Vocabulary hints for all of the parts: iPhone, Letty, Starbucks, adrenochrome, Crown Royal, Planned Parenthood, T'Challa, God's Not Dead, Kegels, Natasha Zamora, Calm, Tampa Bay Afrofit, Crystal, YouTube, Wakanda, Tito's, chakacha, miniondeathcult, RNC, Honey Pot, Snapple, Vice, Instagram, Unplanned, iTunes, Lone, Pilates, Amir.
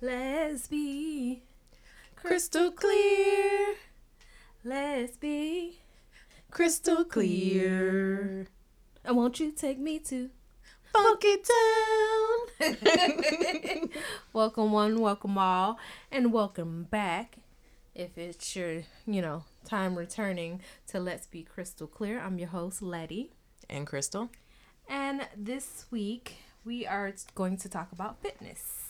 Let's be crystal clear. Let's be crystal clear. I want you to take me to Funky Town. Welcome one, welcome all, and welcome back. If it's your, time returning to Let's Be Crystal Clear. I'm your host, Letty. And Crystal. And this week, we are going to talk about fitness.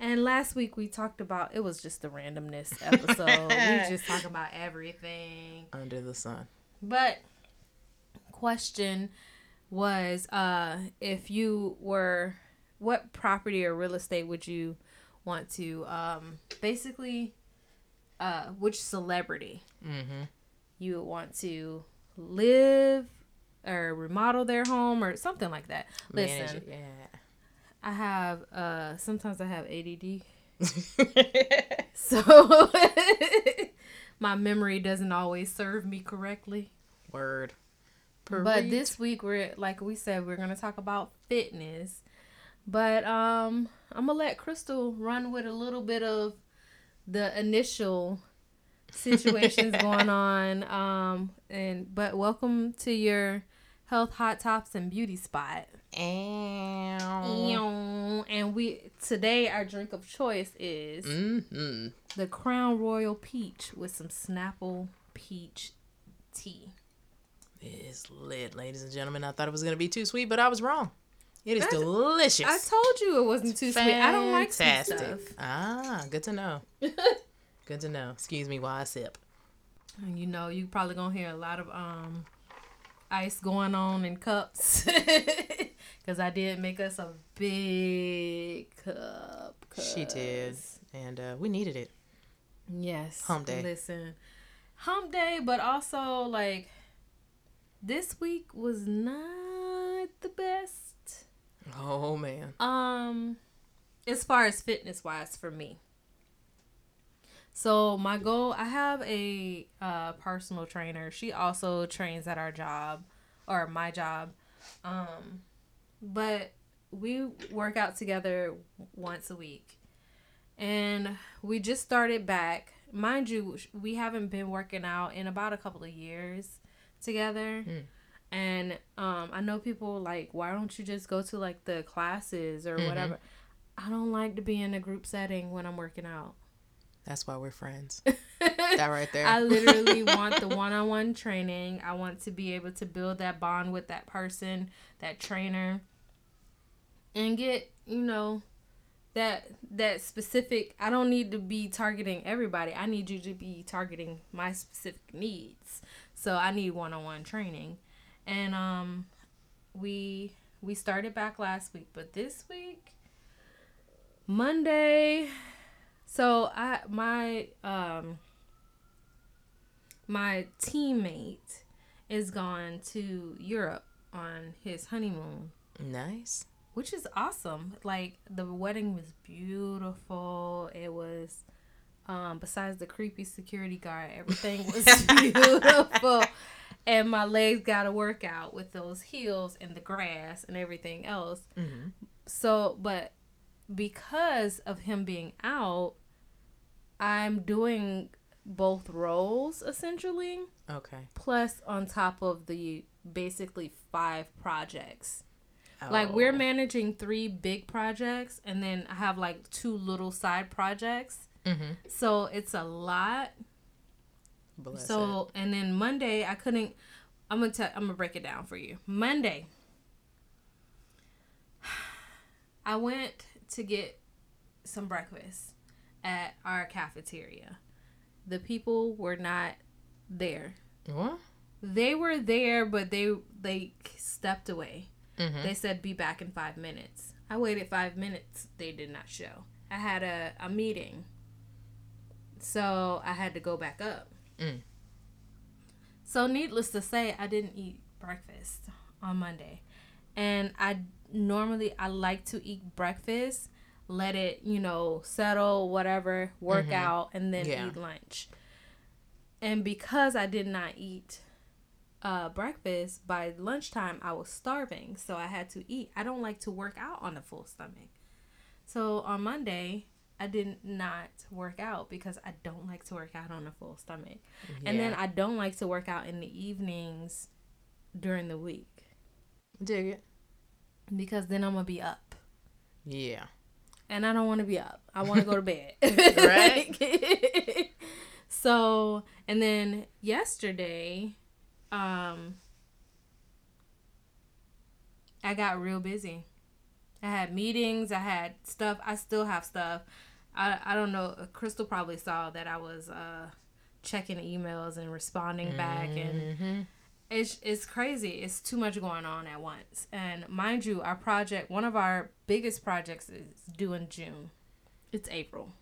And last week, we talked about, it was just the randomness episode. We just talk about everything. Under the sun. But question was, if you were, what property or real estate would you want to which celebrity you would want to live or remodel their home or something like that. Listen, sometimes I have ADD. So my memory doesn't always serve me correctly. Word. Perfect. But this week, we're going to talk about fitness. But I'm going to let Crystal run with a little bit of the initial situations going on. But welcome to your health hot tops and beauty spot. And today our drink of choice is the Crown Royal Peach with some Snapple peach tea. It's lit, ladies and gentlemen. I thought it was gonna be too sweet, but I was wrong. It is delicious. I told you it wasn't too sweet. I don't like sweet stuff. Ah, good to know. Good to know. Excuse me while I sip. And you probably gonna hear a lot of ice going on in cups. Because I did make us a big cup. She did. And we needed it. Yes. Hump day. Listen. Hump day, but also, this week was not the best. Oh man. As far as fitness wise for me. So my goal, I have a personal trainer. She also trains at our job or my job. But we work out together once a week. And we just started back. Mind you, we haven't been working out in about a couple of years together. And I know people why don't you just go to the classes or whatever? I don't like to be in a group setting when I'm working out. That's why we're friends. That right there. I literally want the one-on-one training. I want to be able to build that bond with that person, that trainer, and get, that specific. I don't need to be targeting everybody. I need you to be targeting my specific needs. So I need one-on-one training. And we started back last week, but this week, Monday, so my teammate is gone to Europe on his honeymoon. Nice. Which is awesome. The wedding was beautiful. It was besides the creepy security guard, everything was beautiful. And my legs got a workout with those heels and the grass and everything else. So, but because of him being out, I'm doing both roles essentially. Okay. Plus on top of the basically 5 projects. Oh. We're managing 3 big projects and then I have 2 little side projects. So it's a lot. Bless so it. And then Monday I couldn't. I'm gonna break it down for you. Monday, I went to get some breakfast at our cafeteria. The people were not there. What? They were there, but they stepped away. They said be back in 5 minutes. I waited 5 minutes. They did not show. I had a meeting, so I had to go back up. So needless to say, I didn't eat breakfast on Monday, and I normally like to eat breakfast, let it settle, whatever, work out, and then eat lunch. And because I did not eat breakfast, by lunchtime I was starving, so I had to eat. I don't like to work out on a full stomach. So on Monday I did not work out because I don't like to work out on a full stomach. Yeah. And then I don't like to work out in the evenings during the week. Dig it. Because then I'm going to be up. Yeah. And I don't want to be up. I want to go to bed. Right? So, and then yesterday, I got real busy. I had meetings. I had stuff. I still have stuff. I don't know. Crystal probably saw that I was checking emails and responding back. And it's crazy. It's too much going on at once. And mind you, our project, one of our biggest projects is due in June. It's April.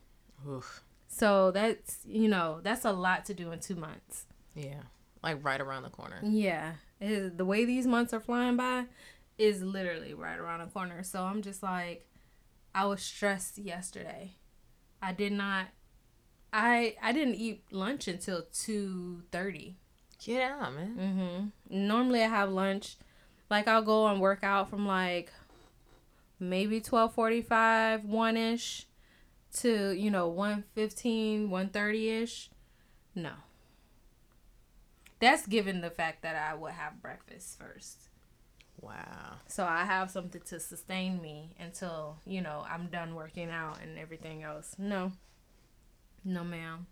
Oof. So that's, you know, that's a lot to do in 2 months. Yeah. Like right around the corner. Yeah. The way these months are flying by is literally right around the corner. So I'm just like, I was stressed yesterday. I didn't eat lunch until 2:30. Get out, man. Mm-hmm. Normally I have lunch. Like I'll go and work out from like maybe 12:45, 1-ish to, you know, 1:15, 1:30-ish. No. That's given the fact that I would have breakfast first. Wow. So I have something to sustain me until, you know, I'm done working out and everything else. No. No, ma'am.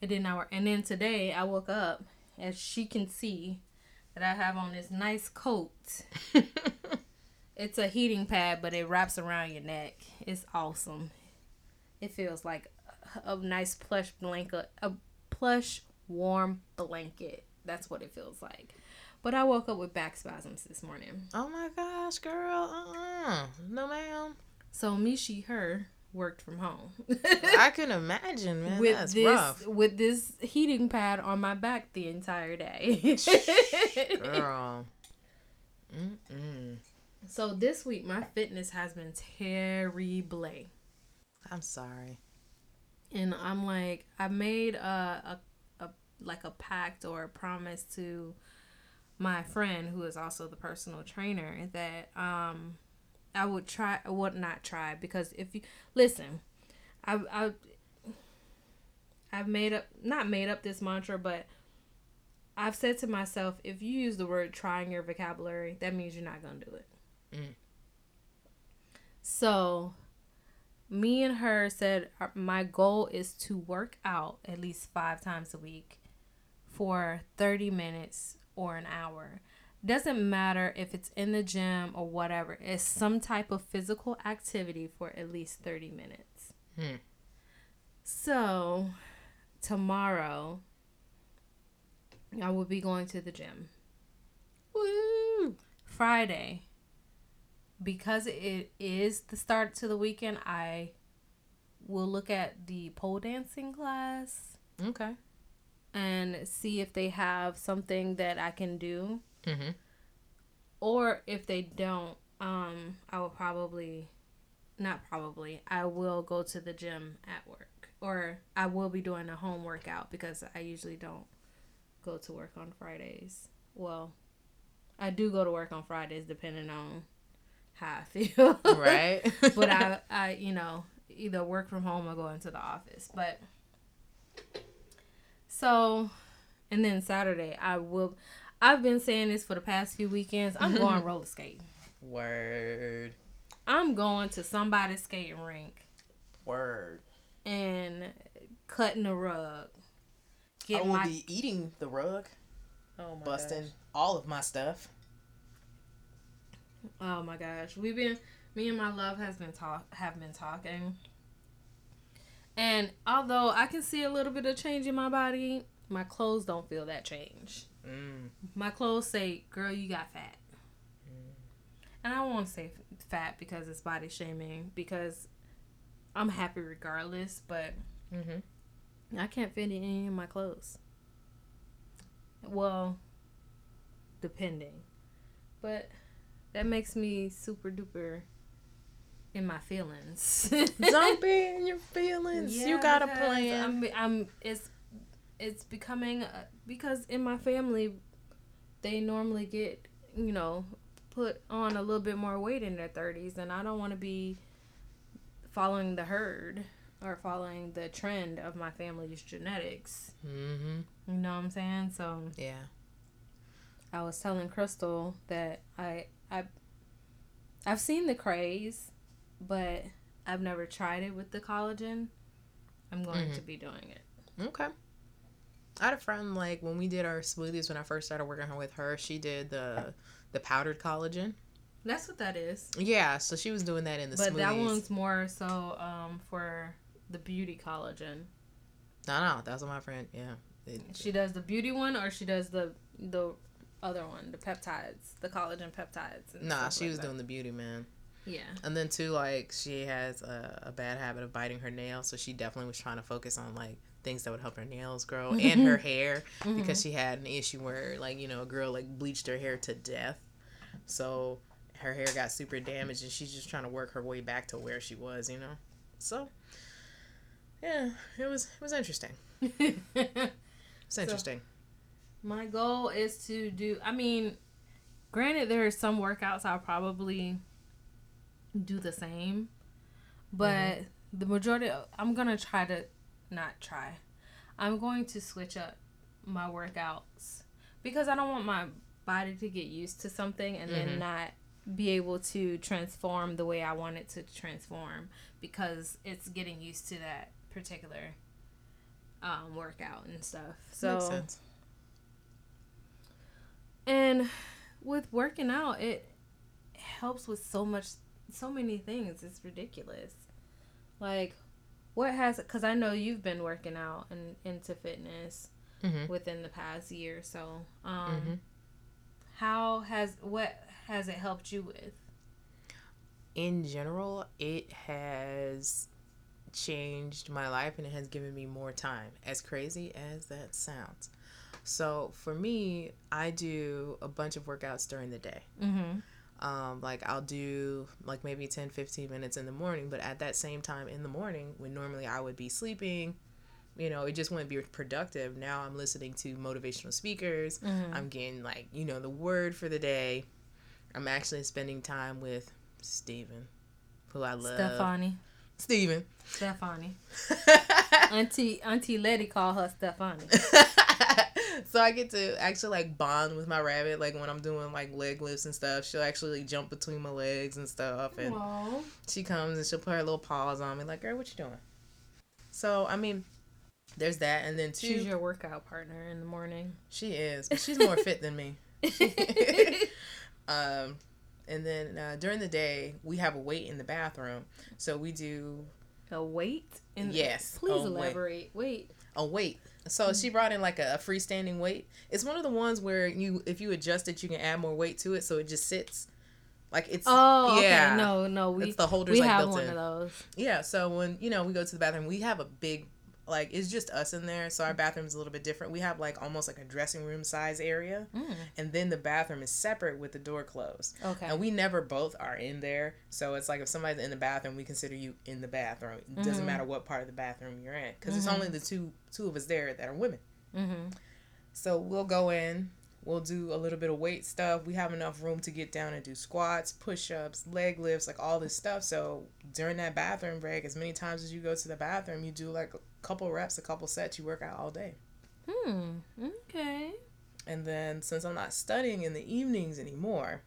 It did not work. And then today I woke up, as she can see, that I have on this nice coat. It's a heating pad, but it wraps around your neck. It's awesome. It feels like a nice plush blanket, a plush warm blanket. That's what it feels like. But I woke up with back spasms this morning. Oh my gosh, girl. No, ma'am. So me, she, her worked from home. I can imagine, man. That's rough. With this heating pad on my back the entire day. Girl. Mm-mm. So this week, my fitness has been terrible. I'm sorry. And I'm like, I made a pact or a promise to my friend, who is also the personal trainer, that I would try, I would not try, because if you listen, I've not made up this mantra, but I've said to myself, if you use the word try in your vocabulary, that means you're not gonna do it. So me and her said my goal is to work out at least 5 times a week for 30 minutes or an hour. Doesn't matter if it's in the gym or whatever. It's some type of physical activity for at least 30 minutes. So tomorrow I will be going to the gym. Woo! Friday, because it is the start to the weekend, I will look at the pole dancing class. Okay. And see if they have something that I can do. Mm-hmm. Or if they don't, I will I will go to the gym at work. Or I will be doing a home workout, because I usually don't go to work on Fridays. Well, I do go to work on Fridays depending on how I feel. Right. But I, you know, either work from home or go into the office. But... so, and then Saturday, I've been saying this for the past few weekends, I'm going roller skating. Word. I'm going to somebody's skating rink. Word. And cutting the rug. I will be eating the rug. Oh my Busting gosh. All of my stuff. Oh my gosh. Me and my love have been talking. And although I can see a little bit of change in my body, my clothes don't feel that change. My clothes say, girl, you got fat. And I won't say fat because it's body shaming, because I'm happy regardless, but I can't fit in any of my clothes. Well, depending. But that makes me super duper in my feelings. Don't be in your feelings. Yeah, you got a plan. It's becoming because in my family, they normally get, you know, put on a little bit more weight in their 30s, and I don't want to be following the herd or following the trend of my family's genetics. Mm-hmm. You know what I'm saying? So yeah, I was telling Crystal that I've seen the craze, but I've never tried it with the collagen. I'm going to be doing it. Okay. I had a friend, like, when we did our smoothies, when I first started working with her, she did the powdered collagen. That's what that is. Yeah, so she was doing that in the smoothies. But that one's more so for the beauty collagen. No, that's what my friend, yeah. She does the beauty one, or she does the other one, the peptides, the collagen peptides. Nah, she was doing the beauty, man. Yeah. And then, too, like, she has a bad habit of biting her nails, so she definitely was trying to focus on, like, things that would help her nails grow and her hair because she had an issue where, like, you know, a girl, like, bleached her hair to death. So her hair got super damaged, and she's just trying to work her way back to where she was, you know? So, yeah, it was interesting. It's interesting. So, my goal is to do, I mean, granted, there are some workouts I'll probably do the same, but the majority of, I'm going to switch up my workouts because I don't want my body to get used to something and then not be able to transform the way I want it to transform because it's getting used to that particular workout and stuff. So, makes sense. And with working out, it helps with so many things. It's ridiculous. Like, because I know you've been working out and into fitness within the past year or so. What has it helped you with? In general, it has changed my life and it has given me more time, as crazy as that sounds. So for me, I do a bunch of workouts during the day. Like, I'll do, like, maybe 10, 15 minutes in the morning, but at that same time in the morning, when normally I would be sleeping, you know, it just wouldn't be productive. Now I'm listening to motivational speakers. I'm getting, like, you know, the word for the day. I'm actually spending time with Steven, who I love. Stephanie. Auntie Letty call her Stephanie. So I get to actually, like, bond with my rabbit, like, when I'm doing, like, leg lifts and stuff. She'll actually, like, jump between my legs and stuff, and aww. She comes and she'll put her little paws on me, like, girl, what you doing? So, I mean, there's that, and then, too. She's your workout partner in the morning. She is, but she's more fit than me. And then, during the day, we have a weight in the bathroom, so we do... A weight? Yes. Please elaborate. Weight. A weight. So she brought in, like, a freestanding weight. It's one of the ones where if you adjust it, you can add more weight to it, so it just sits. Like, it's... Oh, yeah. Okay. No. It's the holders, like, built in. We have one of those. Yeah, so when, you know, we go to the bathroom, we have a big... Like, it's just us in there, so our bathroom's a little bit different. We have, like, almost like a dressing room size area, and then the bathroom is separate with the door closed. Okay. And we never both are in there, so it's like if somebody's in the bathroom, we consider you in the bathroom. It doesn't matter what part of the bathroom you're in, because it's only the two of us there that are women. So we'll go in, we'll do a little bit of weight stuff. We have enough room to get down and do squats, push-ups, leg lifts, like, all this stuff. So during that bathroom break, as many times as you go to the bathroom, you do, like... couple reps, a couple sets, you work out all day. Okay. And then, since I'm not studying in the evenings anymore,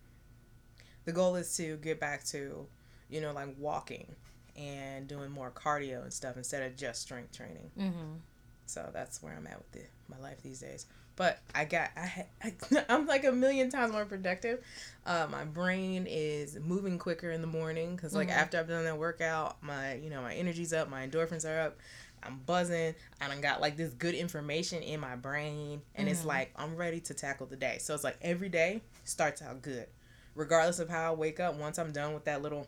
the goal is to get back to, you know, like, walking and doing more cardio and stuff instead of just strength training. So that's where I'm at with my life these days. But I'm like a million times more productive. My brain is moving quicker in the morning because, like, after I've done that workout, my energy's up, my endorphins are up. I'm buzzing, and I got, like, this good information in my brain, and it's like, I'm ready to tackle the day. So it's like every day starts out good. Regardless of how I wake up, once I'm done with that little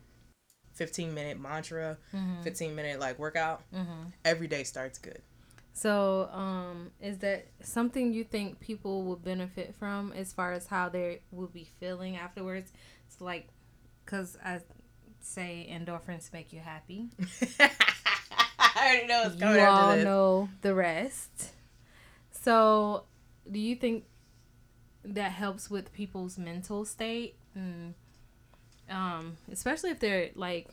15-minute mantra, 15-minute, like, workout, every day starts good. So is that something you think people will benefit from as far as how they will be feeling afterwards? It's like, because I say endorphins make you happy. I already know what's coming after this. You all know the rest. So, do you think that helps with people's mental state? And, especially if they're, like...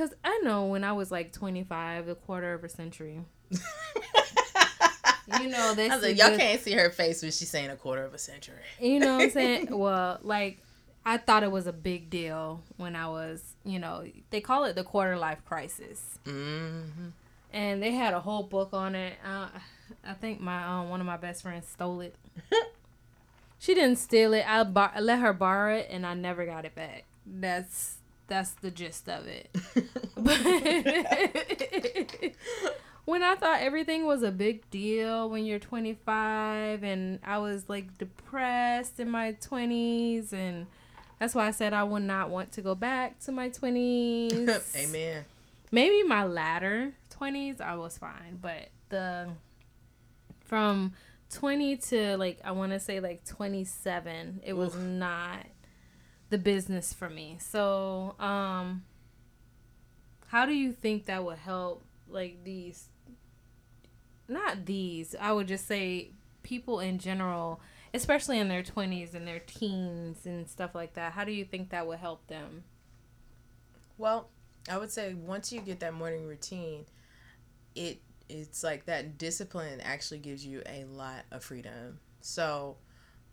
Because I know when I was like 25, a quarter of a century. You know, that's... I was like, y'all can't see her face when she's saying a quarter of a century. You know what I'm saying? Well, like, I thought it was a big deal when I was, you know, they call it the quarter life crisis. Mm-hmm. And they had a whole book on it. I think my one of my best friends stole it. She didn't steal it. I let her borrow it, and I never got it back. That's the gist of it. But when I thought everything was a big deal when you're 25, and I was like depressed in my 20s, and that's why I said I would not want to go back to my 20s. Amen. Maybe my latter 20s, I was fine, but from 20 to like, I want to say like 27, it was not the business for me. So, how do you think that would help? Like I would just say people in general, especially in their 20s and their teens and stuff like that, how do you think that would help them? Well, I would say once you get that morning routine, it's like that discipline actually gives you a lot of freedom. So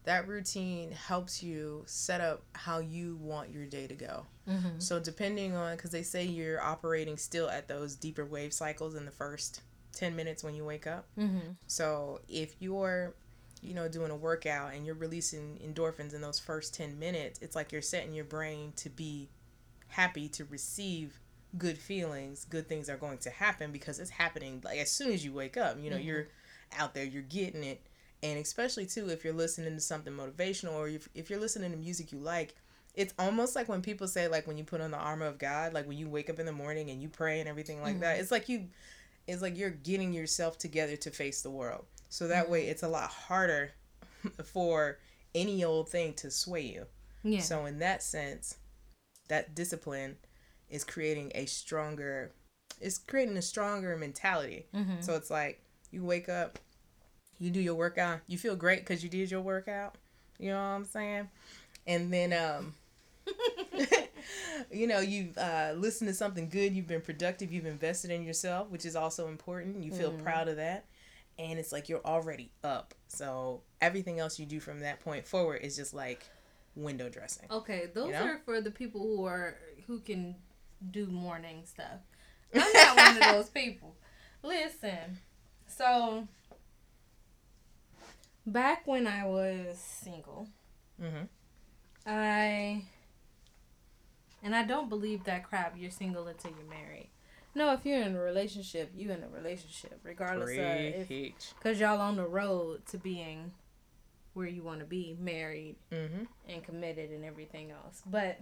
that routine helps you set up how you want your day to go. Mm-hmm. So depending on, because they say you're operating still at those deeper wave cycles in the first 10 minutes when you wake up. Mm-hmm. So if you're, you know, doing a workout and you're releasing endorphins in those first 10 minutes, it's like you're setting your brain to be happy, to receive good feelings. Good things are going to happen because it's happening like as soon as you wake up. You know, mm-hmm. You're out there, you're getting it. And especially, too, if you're listening to something motivational or if you're listening to music you like, it's almost like when people say, like, when you put on the armor of God, like when you wake up in the morning and you pray and everything like mm-hmm. that, it's like you're getting yourself together to face the world. So that mm-hmm. way it's a lot harder for any old thing to sway you. Yeah. So in that sense, that discipline is creating a stronger mentality. Mm-hmm. So it's like you wake up. You do your workout. You feel great because you did your workout. You know what I'm saying? And then, you know, you've listened to something good. You've been productive. You've invested in yourself, which is also important. You feel proud of that. And it's like you're already up. So everything else you do from that point forward is just like window dressing. Okay. Those are for the people who can do morning stuff. I'm not one of those people. Listen. So... back when I was single, mm-hmm. I don't believe that crap, you're single until you're married. No, if you're in a relationship, you in a relationship, regardless of if, because y'all on the road to being where you want to be, married mm-hmm. and committed and everything else. But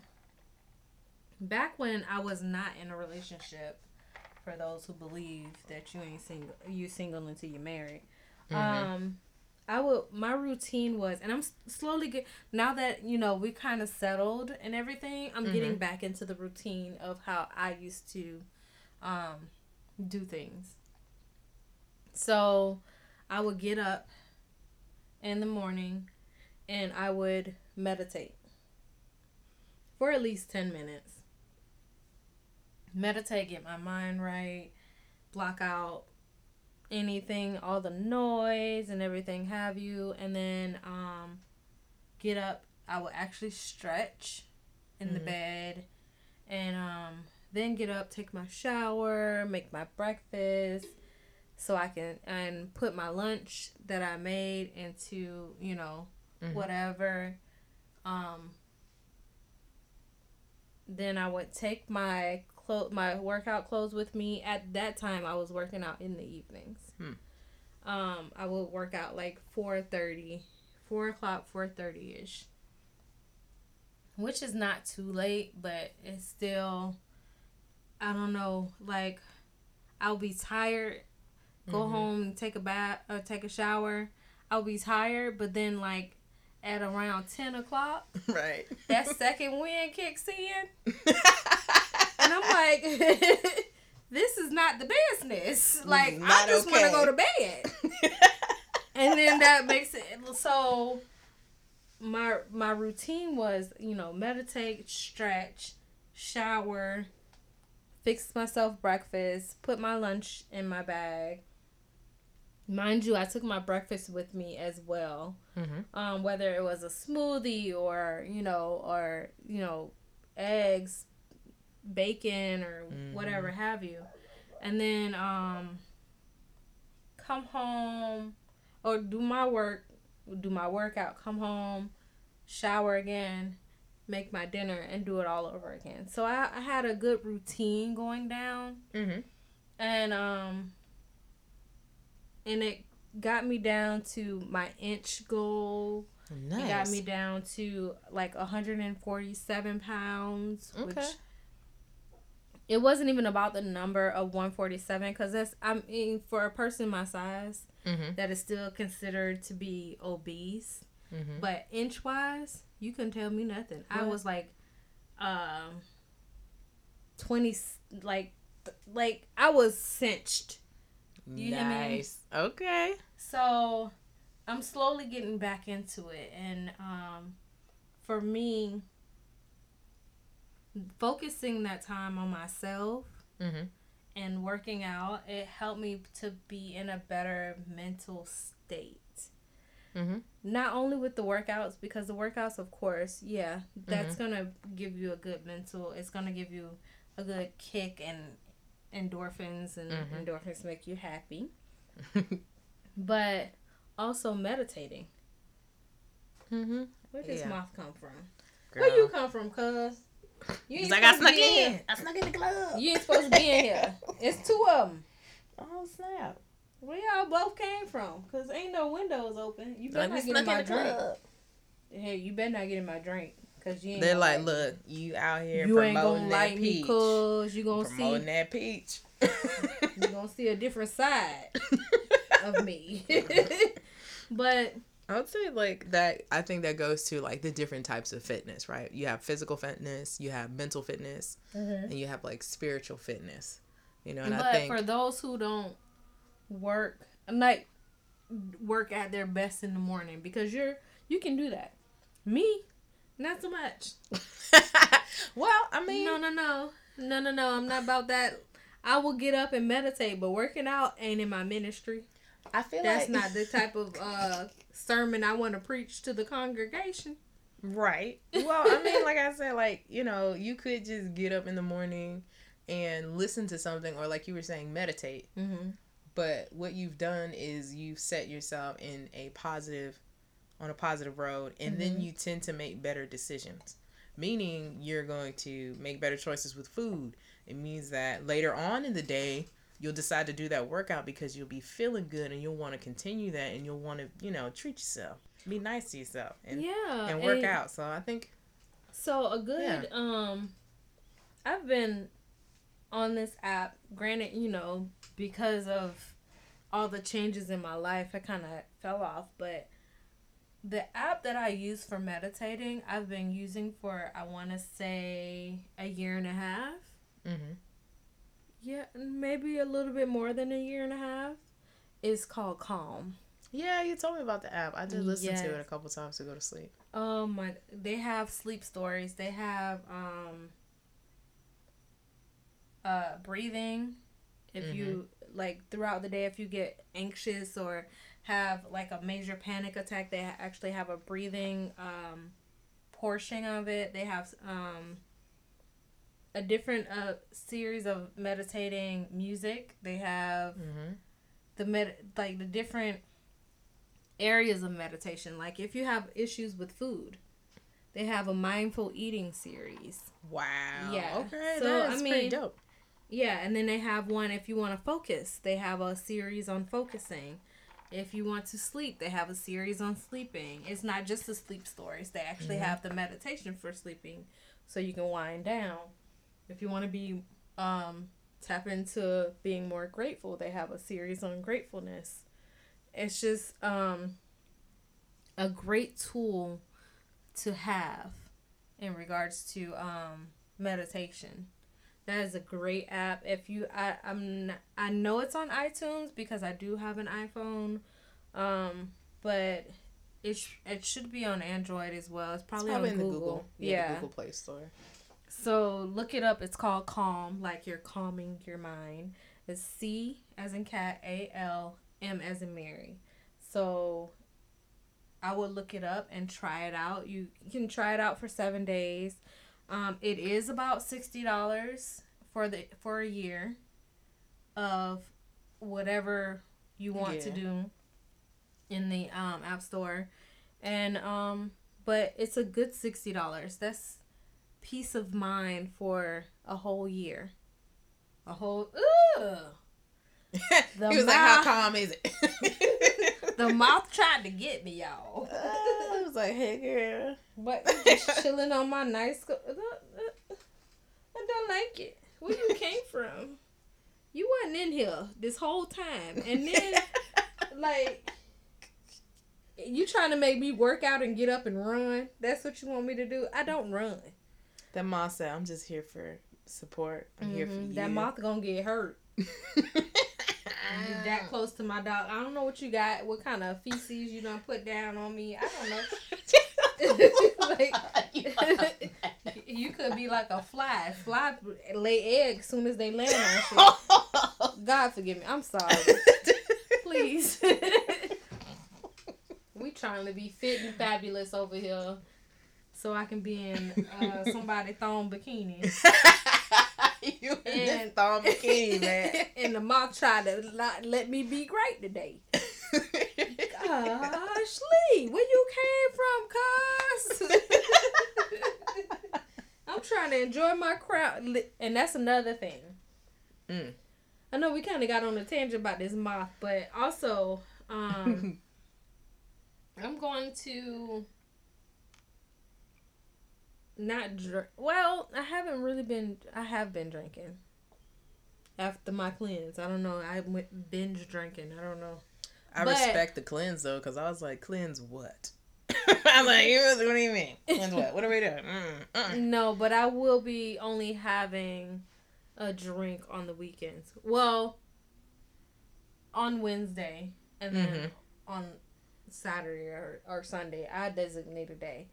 back when I was not in a relationship, for those who believe that you single until you're married, mm-hmm. My routine was, and I'm slowly now that, you know, we kind of settled and everything, I'm mm-hmm. getting back into the routine of how I used to do things. So I would get up in the morning and I would meditate for at least 10 minutes. Meditate, get my mind right, block out anything, all the noise and everything have you, and then get up. I would actually stretch in mm-hmm. the bed, and then get up, take my shower, make my breakfast so I can, and put my lunch that I made into, you know, mm-hmm. whatever. Then I would take my workout clothes with me. At that time, I was working out in the evenings. I would work out like 4:30 ish, which is not too late, but it's still, I don't know, like I'll be tired, go mm-hmm. home, take a bath or take a shower. I'll be tired, but then like at around 10 o'clock, right, that second wind kicks in. And I'm like, this is not the business. Like, I just want to go to bed. And then that makes it... So, my routine was, you know, meditate, stretch, shower, fixed myself breakfast, put my lunch in my bag. Mind you, I took my breakfast with me as well, whether it was a smoothie or, you know, eggs, bacon or whatever have you. And then come home or do my workout, come home, shower again, make my dinner and do it all over again. So I had a good routine going down and it got me down to my inch goal. Nice. It got me down to like 147 pounds, which it wasn't even about the number of 147 because that's, I mean, for a person my size, that is still considered to be obese. But inch-wise, you couldn't tell me nothing. What? I was like 20, like I was cinched. You know what I mean? Okay. So I'm slowly getting back into it. And for me, focusing that time on myself and working out, it helped me to be in a better mental state. Not only with the workouts, because the workouts, of course, that's going to give you a good mental. It's going to give you a good kick and endorphins, and endorphins make you happy. But also meditating. Where does moth come from? Girl. Where you come from, cuz? You ain't supposed to be in here. I snuck in the club. You ain't supposed to be in here. It's two of them. Oh, snap. Where y'all both came from? Cuz ain't no windows open. You better not get my drink. Hey, you better not get my drink. They're like, look, you out here promoting that peach. You gonna see promoting that peach. You gonna see a different side of me. But I would say like that. I think that goes to like the different types of fitness, right? You have physical fitness, you have mental fitness, and you have like spiritual fitness. You know, and but I think for those who don't work at their best in the morning, because you can do that. Me. Not so much. Well, I mean... No. I'm not about that. I will get up and meditate, but working out ain't in my ministry. I feel that's like... That's not the type of sermon I want to preach to the congregation. Right. Well, I mean, like I said, like, you know, you could just get up in the morning and listen to something, or like you were saying, meditate. But what you've done is you've set yourself in a positive... on a positive road, and then you tend to make better decisions, meaning you're going to make better choices with food. It means that later on in the day, you'll decide to do that workout because you'll be feeling good and you'll want to continue that, and you'll want to, you know, treat yourself, be nice to yourself, and work out. So I think... So a good... Yeah. I've been on this app, granted, you know, because of all the changes in my life, I kind of fell off, but... The app that I use for meditating, I've been using for, I want to say, a year and a half. Yeah, maybe a little bit more than a year and a half. It's called Calm. Yeah, you told me about the app. I did listen to it a couple times to go to sleep. Oh, my. They have sleep stories. They have breathing. If you, like, throughout the day, if you get anxious or... have like a major panic attack, they actually have a breathing portion of it. They have a different series of meditating music. They have the different areas of meditation. Like if you have issues with food, they have a mindful eating series. Wow. Yeah. Okay. So that's pretty dope. Yeah, and then they have one if you want to focus. They have a series on focusing. If you want to sleep, they have a series on sleeping. It's not just the sleep stories. They actually have the meditation for sleeping so you can wind down. If you want to be tap into being more grateful, they have a series on gratefulness. It's just a great tool to have in regards to meditation. That is a great app. If you, I know it's on iTunes because I do have an iPhone, but it should be on Android as well. It's probably on Google. The Google Play Store. So look it up. It's called Calm, like you're calming your mind. It's C as in cat, A-L, M as in Mary. So I will look it up and try it out. You can try it out for 7 days. It is about $60 for a year of whatever you want to do in the app store. And but it's a good $60. That's peace of mind for a whole year. A whole He was like, how calm is it? The mouth tried to get me, y'all. I was like, hey girl. But just chilling on my nice I don't like it. Where you came from? You wasn't in here this whole time. And then like you trying to make me work out and get up and run. That's what you want me to do? I don't run. That moth said, I'm just here for support. I'm here for you. That moth gonna get hurt. That close to my dog. I don't know what you got. What kind of feces you done put down on me. I don't know. Like, you could be like a fly. Fly lay eggs as soon as they land on shit. God forgive me. I'm sorry. Please. We trying to be fit and fabulous over here, so I can be in somebody's thong bikini. You in this thong bikini, man. And the mom tried to not let me be great today. Gosh, Lee, where you came from, cuz? I'm trying to enjoy my crown. And that's another thing. Mm. I know we kind of got on a tangent about this moth, but also, I'm going to not drink. Well, I haven't really been. I have been drinking after my cleanse. I don't know. I went binge drinking. I don't know. But respect the cleanse though, because I was like, cleanse what? I'm like, what do you mean? Cleanse what? What are we doing? No, but I will be only having a drink on the weekends. Well, on Wednesday and then on Saturday or Sunday. I designate a day.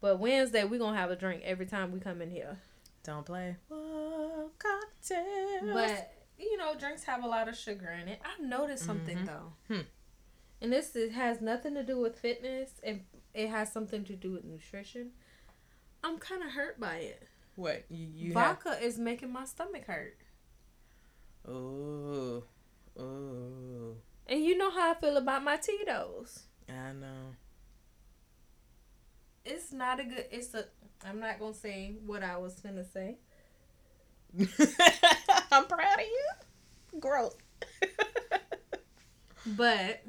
But Wednesday, we're going to have a drink every time we come in here. Don't play. Whoa, cocktails. But, you know, drinks have a lot of sugar in it. I've noticed something, though. And this has nothing to do with fitness. It has something to do with nutrition. I'm kind of hurt by it. What? Vodka is making my stomach hurt. Oh. And you know how I feel about my Tito's. I know. It's not a good... I'm not going to say what I was going to say. I'm proud of you. Gross. But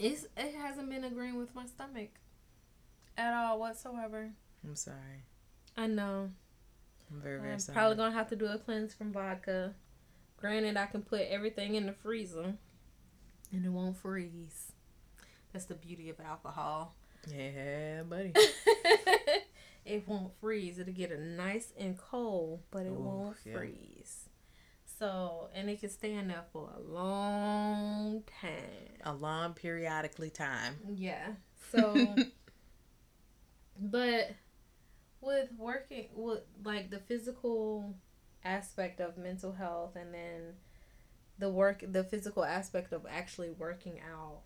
it hasn't been agreeing with my stomach at all whatsoever. I'm sorry. I know. I'm very, very sorry. I'm probably going to have to do a cleanse from vodka. Granted, I can put everything in the freezer and it won't freeze. That's the beauty of alcohol. Yeah, buddy. It won't freeze. It'll get a nice and cold, but it won't freeze. So, and it can stay in there for a long time. A long periodically time. Yeah. So, but with working, with like the physical aspect of mental health and then the physical aspect of actually working out.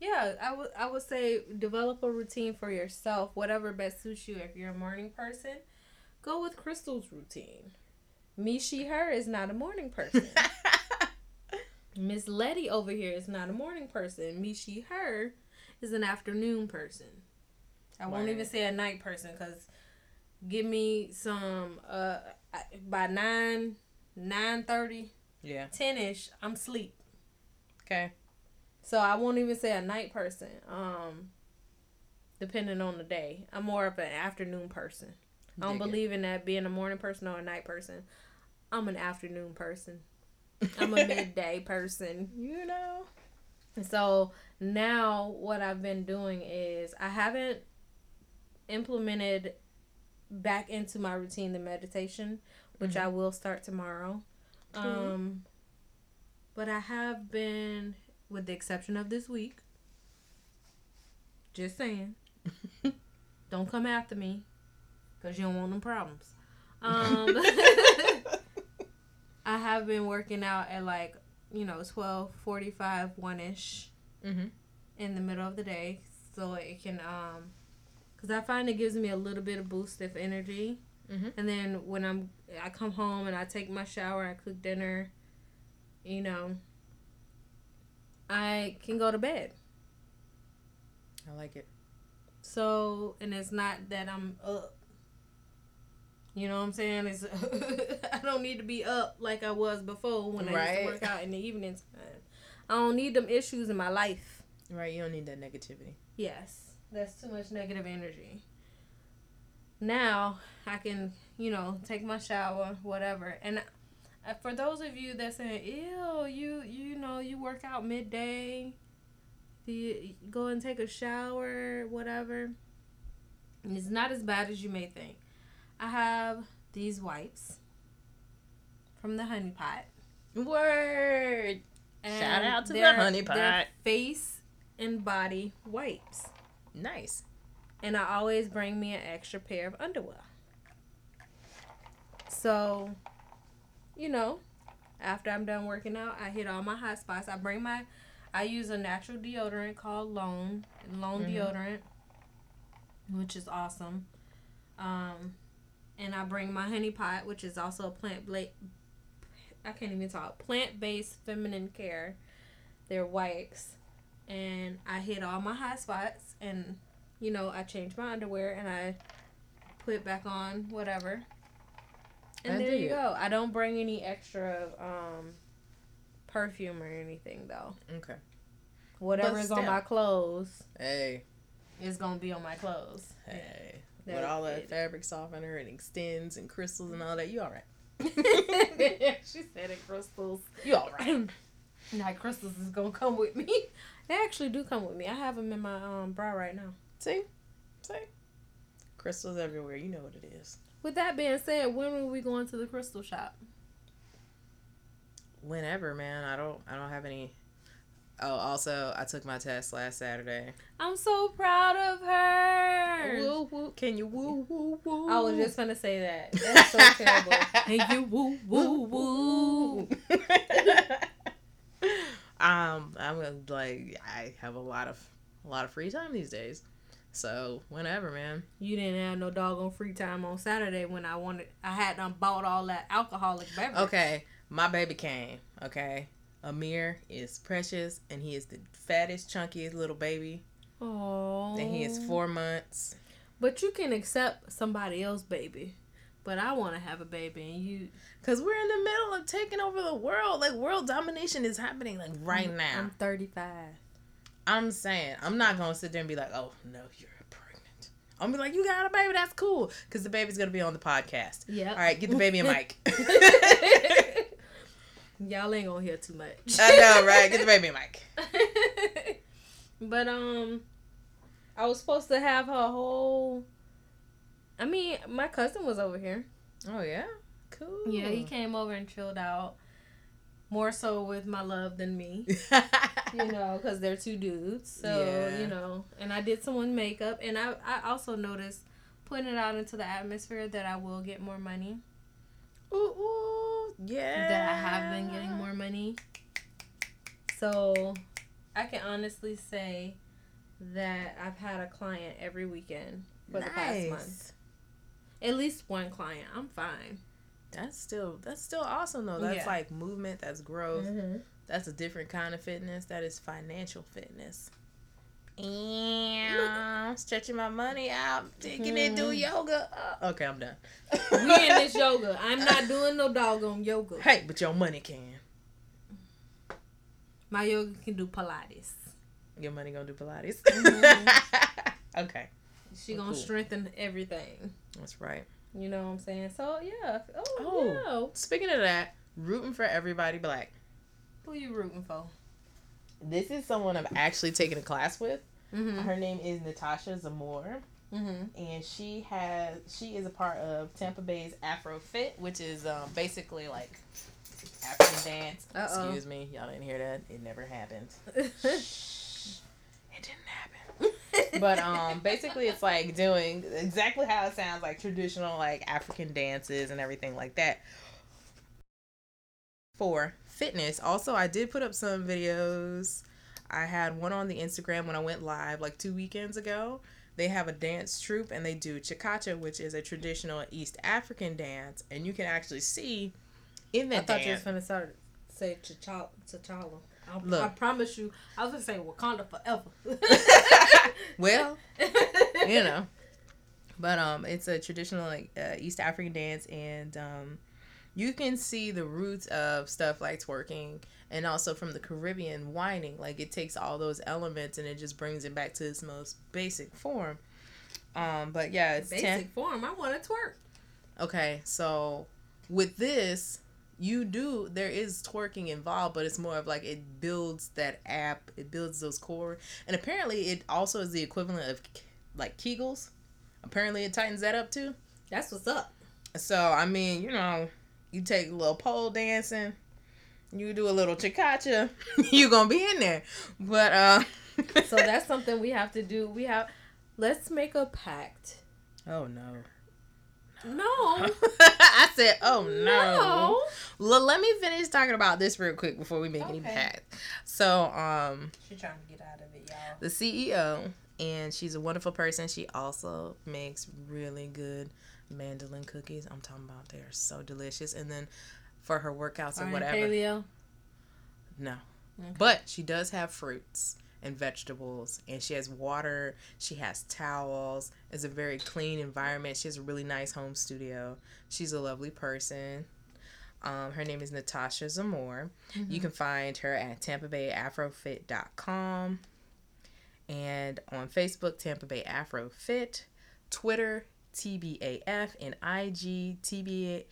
Yeah, I would say develop a routine for yourself, whatever best suits you. If you're a morning person, go with Crystal's routine. Me, she, her is not a morning person. Miss Letty over here is not a morning person. Me, she, her is an afternoon person. I won't even say a night person because give me some by 9:30, 10-ish, I'm asleep. Okay. So I won't even say a night person, depending on the day. I'm more of an afternoon person. I don't believe in that being a morning person or a night person. I'm an afternoon person. I'm a midday person. You know? So now what I've been doing is I haven't implemented back into my routine the meditation, which I will start tomorrow. But I have been... with the exception of this week. Just saying. Don't come after me, because you don't want them problems. I have been working out at, like, you know, 12:45, 1-ish in the middle of the day. So it can, because I find it gives me a little bit of boost of energy. And then when I come home and I take my shower, I cook dinner, you know, I can go to bed. I like it. So, and it's not that I'm up. You know what I'm saying? It's I don't need to be up like I was before when I used to work out in the evening time. I don't need them issues in my life. Right, you don't need that negativity. Yes, that's too much negative energy. Now, I can, you know, take my shower, whatever. And for those of you that saying, ew, you know, you work out midday, do you go and take a shower, whatever. And it's not as bad as you may think. I have these wipes from the Honey Pot. Word! And shout out to the Honey Pot. They're face and body wipes. Nice. And I always bring me an extra pair of underwear. So, you know, after I'm done working out, I hit all my hot spots. I use a natural deodorant called Lone deodorant, which is awesome. And I bring my Honey Pot, which is also a plant-based feminine care. They're wipes. And I hit all my hot spots. And, you know, I change my underwear and I put back on whatever. And there you go. I don't bring any extra perfume or anything, though. Okay. Whatever is on my clothes. Hey. It's going to be on my clothes. Hey. Yeah. With all that fabric softener and extends and crystals and all that, you all right. She said it, crystals. You all right. Now crystals is going to come with me. They actually do come with me. I have them in my bra right now. See? Crystals everywhere. You know what it is. With that being said, when are we going to the crystal shop? Whenever, man. I don't have any. Oh, also, I took my test last Saturday. I'm so proud of her. Woo, woo. Can you woo, woo, woo? I was just going to say that. That's so terrible. Can you woo, woo, woo? I'm like, I have a lot of free time these days. So, whenever, man. You didn't have no doggone free time on Saturday when I had done bought all that alcoholic beverage. Okay. My baby came. Okay. Amir is precious, and he is the fattest, chunkiest little baby. Oh. And he is 4 months. But you can accept somebody else's baby. But I want to have a baby, and you... Because we're in the middle of taking over the world. Like, world domination is happening, like, right now. I'm 35. I'm saying, I'm not going to sit there and be like, oh, no, you're pregnant. I'm going to be like, you got a baby, that's cool. Because the baby's going to be on the podcast. Yeah. All right, get the baby a mic. Y'all ain't gonna hear too much. I know, right? Get the baby mic. But, I was supposed to have her whole... I mean, my cousin was over here. Oh, yeah? Cool. Yeah, he came over and chilled out. More so with my love than me. You know, because they're two dudes. So, yeah. You know. And I did someone's makeup. And I also noticed, putting it out into the atmosphere, that I will get more money. Ooh, yeah. That I have been getting more money. So, I can honestly say that I've had a client every weekend for the past month. At least one client. I'm fine. That's still awesome, though. That's like movement. That's growth. Mm-hmm. That's a different kind of fitness. That is financial fitness. Yeah, stretching my money out, taking it, do yoga. Okay, I'm done. We in this yoga. I'm not doing no doggone yoga. Hey, but your money can. My yoga can do Pilates. Your money gonna do Pilates. Mm-hmm. Okay. She gonna strengthen everything. That's right. You know what I'm saying? So yeah. Oh yeah. Speaking of that, rooting for everybody black. Who you rooting for? This is someone I'm actually taking a class with. Mm-hmm. Her name is Natasha Zamora, and she is a part of Tampa Bay's Afrofit, which is basically like African dance. Uh-oh. Excuse me, y'all didn't hear that? It never happened. It didn't happen. But basically it's like doing exactly how it sounds, like traditional like African dances and everything like that. For fitness, also I did put up some videos. I had one on the Instagram when I went live like 2 weekends ago. They have a dance troupe and they do chakacha, which is a traditional East African dance. And you can actually see in that dance. I thought you was going to say T'Challa. I promise you, I was going to say Wakanda forever. Well, you know. But it's a traditional like East African dance, and you can see the roots of stuff like twerking and also from the Caribbean whining. Like, it takes all those elements and it just brings it back to its most basic form. But yeah, it's basic form. I want to twerk. Okay, so with this, there is twerking involved, but it's more of like it builds that app, it builds those core. And apparently it also is the equivalent of like Kegels. Apparently it tightens that up too. That's what's up. So, I mean, you know, you take a little pole dancing, you do a little chakacha, you're going to be in there. But, so that's something we have to do. Let's make a pact. Oh, no. No. I said, oh, no. Well, let me finish talking about this real quick before we make any pacts. So, she's trying to get out of it, y'all. The CEO, and she's a wonderful person. She also makes really good mandolin cookies. I'm talking about, they're so delicious. And then for her workouts and whatever. Paleo? No. Okay. But she does have fruits and vegetables, and she has water. She has towels. It's a very clean environment. She has a really nice home studio. She's a lovely person. Her name is Natasha Zamora. Mm-hmm. You can find her at TampaBayAfrofit.com and on Facebook, Tampa Bay Afrofit, Twitter, TBAF, and IG TB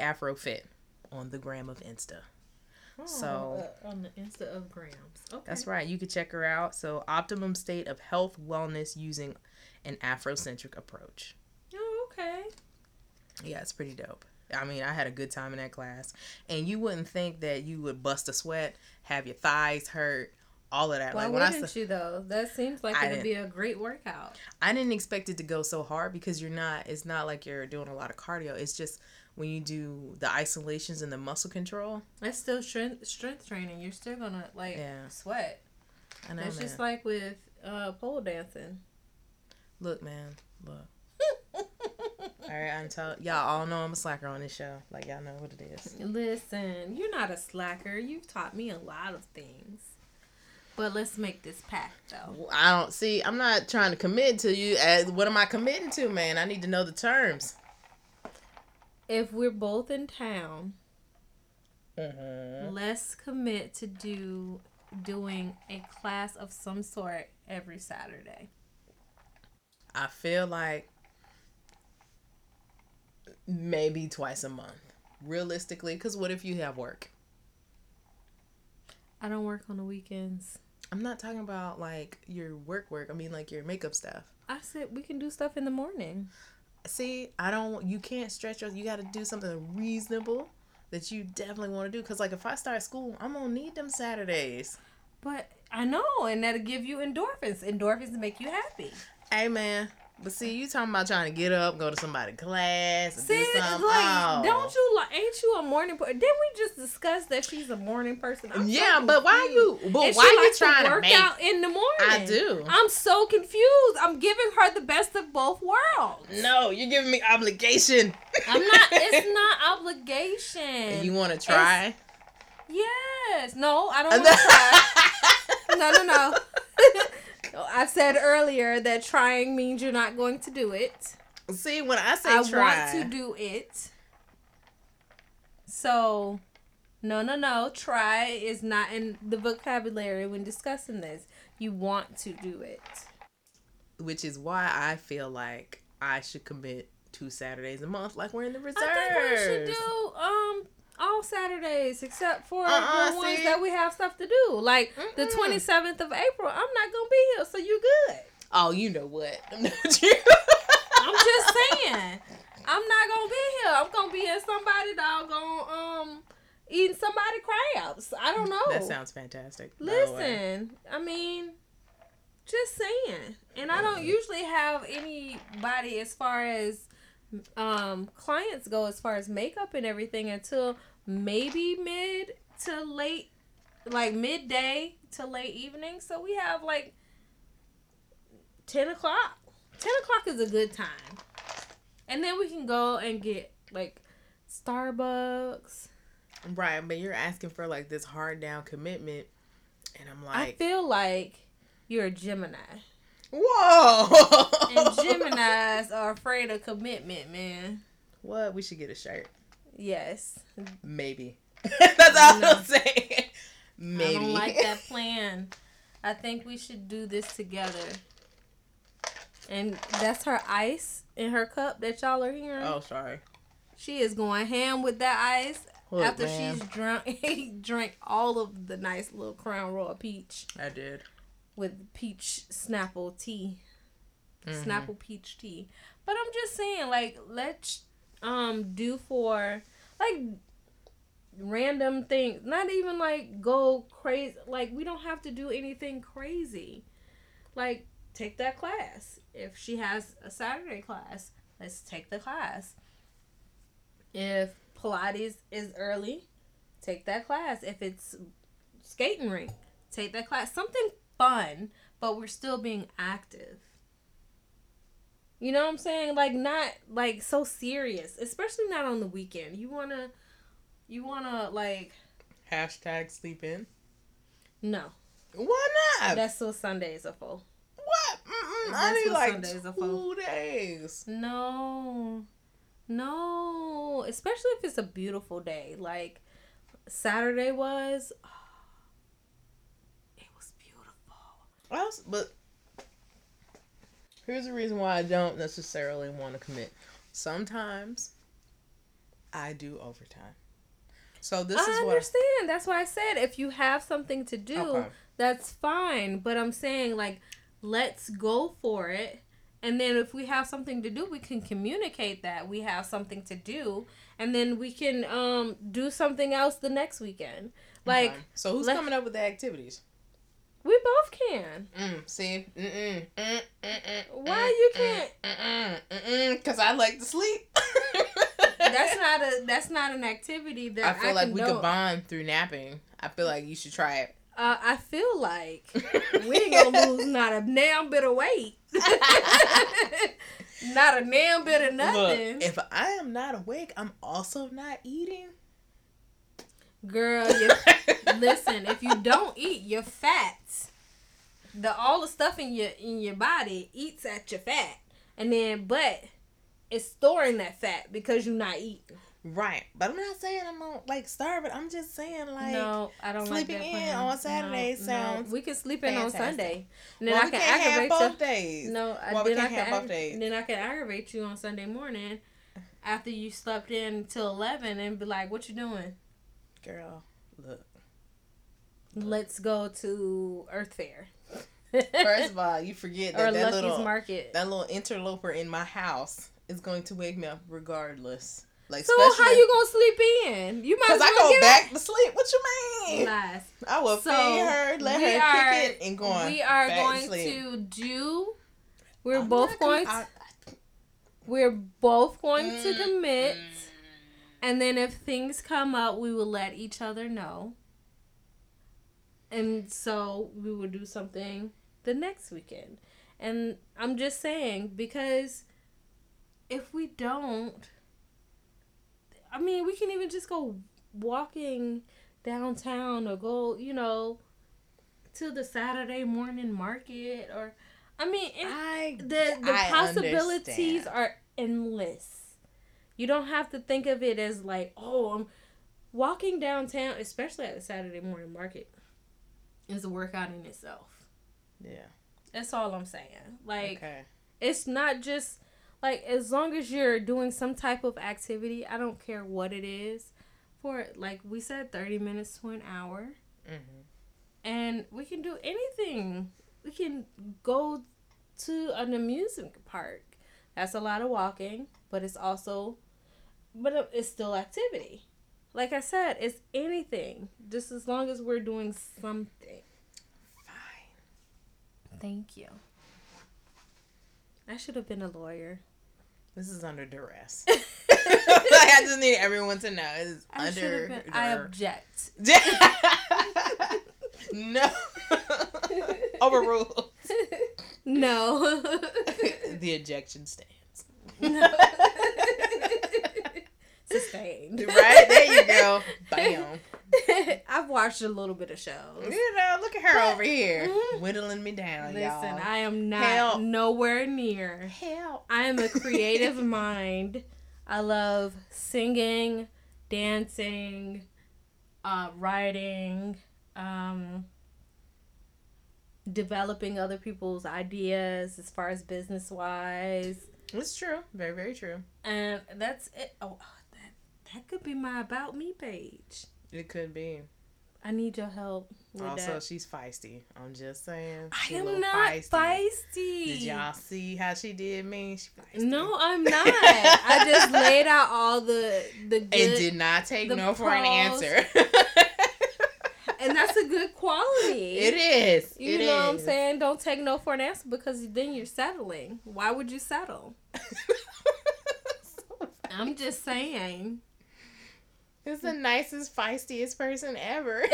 Afrofit on the gram of Insta. Oh, so on the Insta of grams. Okay. That's right. You can check her out. So optimum state of health wellness using an Afrocentric approach. Oh, okay. Yeah, it's pretty dope. I mean, I had a good time in that class, and you wouldn't think that you would bust a sweat, have your thighs hurt, all of that. Why wouldn't you though? That seems like it would be a great workout. I didn't expect it to go so hard because it's not like you're doing a lot of cardio. It's just when you do the isolations and the muscle control. That's still strength training. You're still going to sweat. I know, it's just like with pole dancing. Look, man. Look. All right, y'all all know I'm a slacker on this show. Like, y'all know what it is. Listen, you're not a slacker. You've taught me a lot of things. But let's make this pact, though. I'm not trying to commit to you. What am I committing to, man? I need to know the terms. If we're both in town, let's commit to doing a class of some sort every Saturday. I feel like maybe twice a month, realistically, because what if you have work? I don't work on the weekends. I'm not talking about, like, your work. I mean, like, your makeup stuff. I said we can do stuff in the morning. See, you can't stretch yourself. You got to do something reasonable that you definitely want to do. Because, like, if I start school, I'm going to need them Saturdays. But I know, and that'll give you endorphins. Endorphins make you happy. Hey, man. But see, you talking about trying to get up, go to somebody's class, and do something. Like, ain't you a morning person? Didn't we just discuss that she's a morning person? But why you? But why you trying to work out in the morning? I do. I'm so confused. I'm giving her the best of both worlds. No, you're giving me obligation. I'm not. It's not obligation. And you want to try? Yes. No, I don't want to try. No. I said earlier that trying means you're not going to do it. See, when I say try, I want to do it. So, no. Try is not in the vocabulary when discussing this. You want to do it. Which is why I feel like I should commit 2 Saturdays a month, like we're in the reserves. I think we should do, all Saturdays except for the ones that we have stuff to do. Like the 27th of April, I'm not going to be here, so you good. Oh, you know what? I'm just saying. I'm not going to be here. I'm going to be at somebody doggone eating somebody crabs. I don't know. That sounds fantastic. Listen, I mean, Just saying. And I don't usually have anybody as far as clients go as far as makeup and everything until maybe mid to late, like midday to late evening. So we have like 10 o'clock. 10 o'clock is a good time. And then we can go and get like Starbucks. Right, but you're asking for like this hard down commitment. And I'm like, I feel like you're a Gemini. Whoa! And Geminis are afraid of commitment, man. What? We should get a shirt. Yes. Maybe. That's all I'm saying. Maybe. I don't like that plan. I think we should do this together. And that's her ice in her cup that y'all are hearing. Oh, sorry. She is going ham with that ice. Look, after man. She's drunk, drank all of the nice little Crown Royal peach. I did. With peach Snapple tea. Mm-hmm. Snapple peach tea. But I'm just saying, like, let's do for, like, random things. Not even, like, go crazy. Like, we don't have to do anything crazy. Like, take that class. If she has a Saturday class, let's take the class. If Pilates is early, take that class. If it's skating rink, take that class. Something fun, but we're still being active. You know what I'm saying? Like, not like so serious, especially not on the weekend. You wanna like hashtag sleep in? No. Why not? That's what Sundays are for. What? Mm-mm, I need like Sundays 2 days. No, especially if it's a beautiful day. Like, Saturday was, oh, it was beautiful. Well, but here's the reason why I don't necessarily want to commit. Sometimes I do overtime. So this is what I understand. That's why I said if you have something to do, okay, that's fine. But I'm saying, like, let's go for it. And then if we have something to do, we can communicate that we have something to do. And then we can do something else the next weekend. Like, okay. So who's coming up with the activities? We both can. See? Why you can't? Because I like to sleep. That's not an activity that I feel I like we could bond through napping. I feel like you should try it. I feel like we ain't gonna lose not a damn bit of weight. Not a damn bit of nothing. Look, if I am not awake, I'm also not eating. Girl, listen, if you don't eat, your fats, all the stuff in your body eats at your fat. And then, but it's storing that fat because you're not eating. Right, but I'm not saying I'm on, like, starving. I'm just saying, like, no, I don't sleeping like that in on Saturday. No, sounds no. We can sleep in fantastic. On Sunday. And then well, I can aggravate have both days. No, well, then I can have both days. Then I can aggravate you on Sunday morning after you slept in till 11 and be like, "What you doing, girl? Look. Let's go to Earth Fair." First of all, you forget that Lucky's little market. That little interloper in my house is going to wake me up regardless. Like, so how you gonna sleep in? You might as well I go back to sleep. What you mean? Lies. I will feed her, let her kick it, and go on. We are going to do. We're both going to commit, and then if things come up, we will let each other know. And so we will do something the next weekend, and I'm just saying because if we don't. I mean, we can even just go walking downtown or go, you know, to the Saturday morning market or, I mean, the possibilities are endless. You don't have to think of it as like, oh, I'm walking downtown, especially at the Saturday morning market, is a workout in itself. Yeah. That's all I'm saying. Like, okay. It's not just... Like, as long as you're doing some type of activity, I don't care what it is, for, like we said, 30 minutes to an hour. Mm-hmm. And we can do anything. We can go to an amusement park. That's a lot of walking, but it's also, but it's still activity. Like I said, it's anything, just as long as we're doing something. Fine. Thank you. I should have been a lawyer. This is under duress. I just need everyone to know. It's under duress. I object. No. Overruled. No. The objection stands. No. Sustained. Right? There you go. Bam. I've watched a little bit of shows. You know, look at her over here. Whittling me down, y'all. Listen, I am not nowhere near. Help. I am a creative mind. I love singing, dancing, writing, developing other people's ideas as far as business-wise. It's true. Very, very true. And that's it. Oh, that could be my About Me page. It could be. I need your help with also, that. She's feisty. I'm just saying. I am not feisty. Did y'all see how she did me? She feisty. No, I'm not. I just laid out all the good. It did not take no pros. For an answer. And that's a good quality. It is. You know what I'm saying? Don't take no for an answer because then you're settling. Why would you settle? So I'm just saying. It's the nicest, feistiest person ever.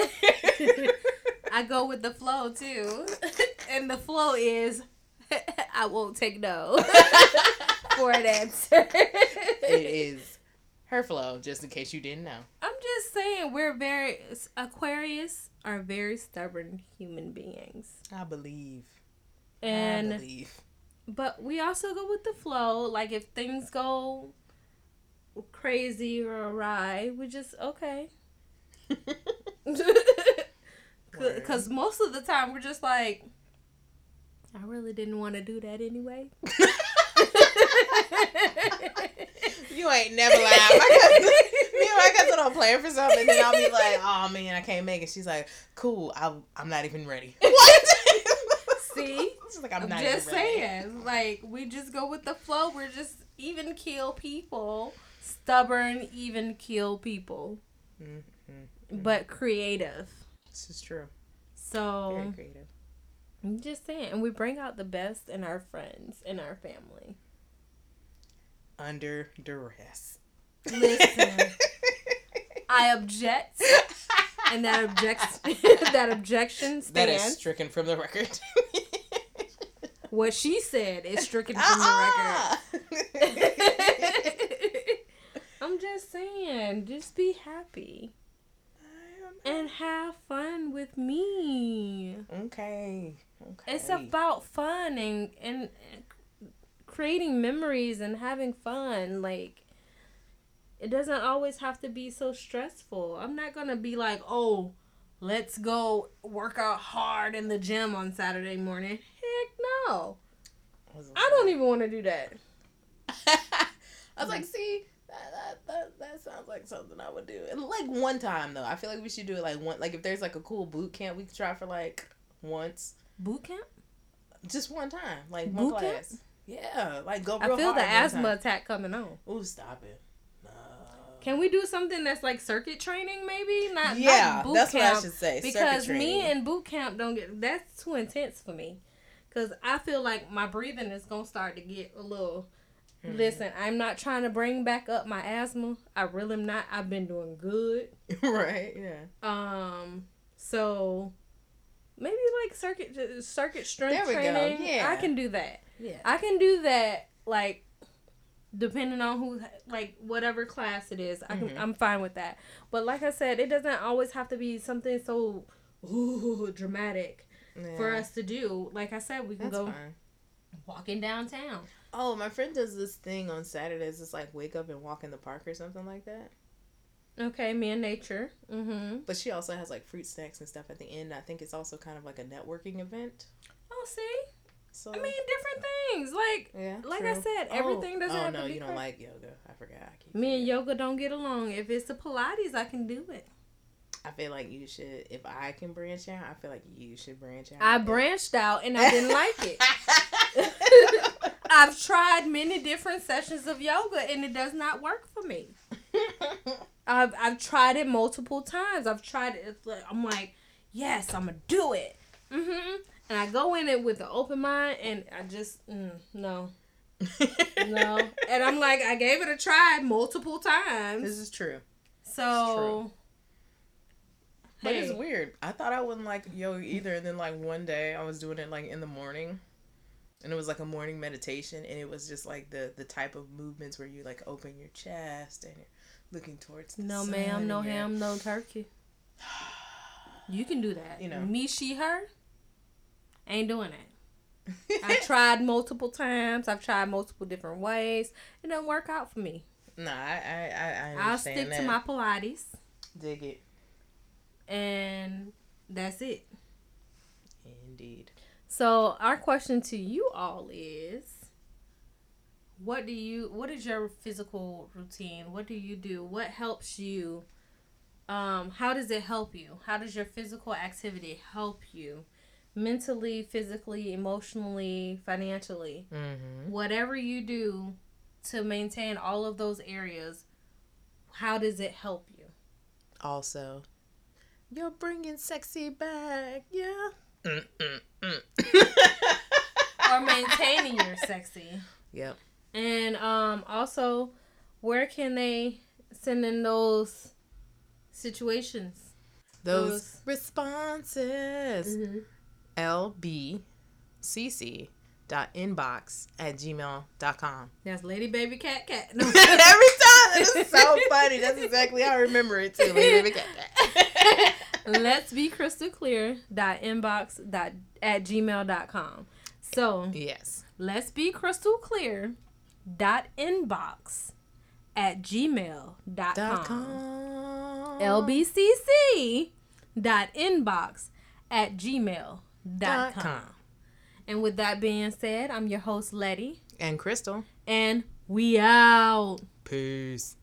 I go with the flow, too. And the flow is, I won't take no for an answer. It is her flow, just in case you didn't know. I'm just saying, Aquarius are very stubborn human beings. I believe. And I believe. But we also go with the flow. Like, if things go crazy or awry, we just okay, because most of the time we're just like, I really didn't want to do that anyway. You ain't never lied. Me and my cousin don't plan for something, and then I'll be like, oh man, I can't make it. She's like, cool, I'm not even ready. What? See, she's like, I'm not just even ready. Saying, like, we just go with the flow. We're just even keel people. Stubborn, even keel people, but creative. This is true. So very creative. I'm just saying, and we bring out the best in our friends and our family. Under duress. Listen, I object, and that objection stands. That is stricken from the record. What she said is stricken from the record. I'm just saying, just be happy and have fun with me. Okay. It's about fun and creating memories and having fun. Like, it doesn't always have to be so stressful. I'm not going to be like, oh, let's go work out hard in the gym on Saturday morning. Heck no. I don't even want to do that. I was like, see? That sounds like something I would do. And like one time though, I feel like we should do it like one. Like if there's like a cool boot camp, we could try for like once. Boot camp? Just one time, like one boot class. Camp? Yeah, like go. Real I feel hard the asthma time. Attack coming on. Oh, stop it! No. Can we do something that's like circuit training? Maybe not. Yeah, not boot that's camp, what I should say. Because me and boot camp don't get. That's too intense for me. Because I feel like my breathing is gonna start to get a little. Mm-hmm. Listen, I'm not trying to bring back up my asthma. I really am not. I've been doing good. Right, yeah. So maybe like circuit strength training. Go. Yeah. I can do that. Yeah. I can do that like depending on who like whatever class it is. I'm fine with that. But like I said, it doesn't always have to be something so dramatic for us to do. Like I said, we can That's go fine. Walking downtown. Oh, my friend does this thing on Saturdays. It's like wake up and walk in the park or something like that. Okay, me and nature. Mm-hmm. But she also has like fruit snacks and stuff at the end. I think it's also kind of like a networking event. Oh, see? So, I mean, different things. Like true. I said, everything doesn't have to be. Oh, no, you don't like yoga. I forgot. Me and yoga don't get along. If it's the Pilates, I can do it. I feel like you should, if I can branch out, I feel like you should branch out. I branched out and I didn't like it. I've tried many different sessions of yoga and it does not work for me. I've tried it multiple times. I've tried it. I'm like, yes, I'm going to do it. Mm-hmm. And I go in it with an open mind, and I just, no. No. And I'm like, I gave it a try multiple times. This is true. So. It's true. Hey. But it's weird. I thought I wouldn't like yoga either. And then, like, one day I was doing it, like, in the morning. And it was, like, a morning meditation. And it was just, like, the type of movements where you, like, open your chest and you're looking towards the sun. No, ma'am. No ham. No turkey. You can do that. You know. Me, she, her. Ain't doing it. I tried multiple times. I've tried multiple different ways. It doesn't work out for me. No, I understand I'll stick to my Pilates. Dig it. And that's it. Indeed. So our question to you all is, what is your physical routine? What do you do? What helps you? How does it help you? How does your physical activity help you? Mentally, physically, emotionally, financially, whatever you do to maintain all of those areas, how does it help you? Also, you're bringing sexy back, yeah. Or maintaining your sexy. Yep. And also, where can they send in those situations? Those responses. Mm-hmm. lbcc.inbox@gmail.com. That's Lady Baby Cat Cat. No. Every time. That's so funny. That's exactly how I remember it too. Lady Baby Cat Cat. Let's be crystal clear. .inbox@gmail.com. So yes. Let's be crystal clear. .inbox@gmail.com. LBCC.inbox@gmail.com. And with that being said, I'm your host, Letty. And Crystal. And we out. Peace.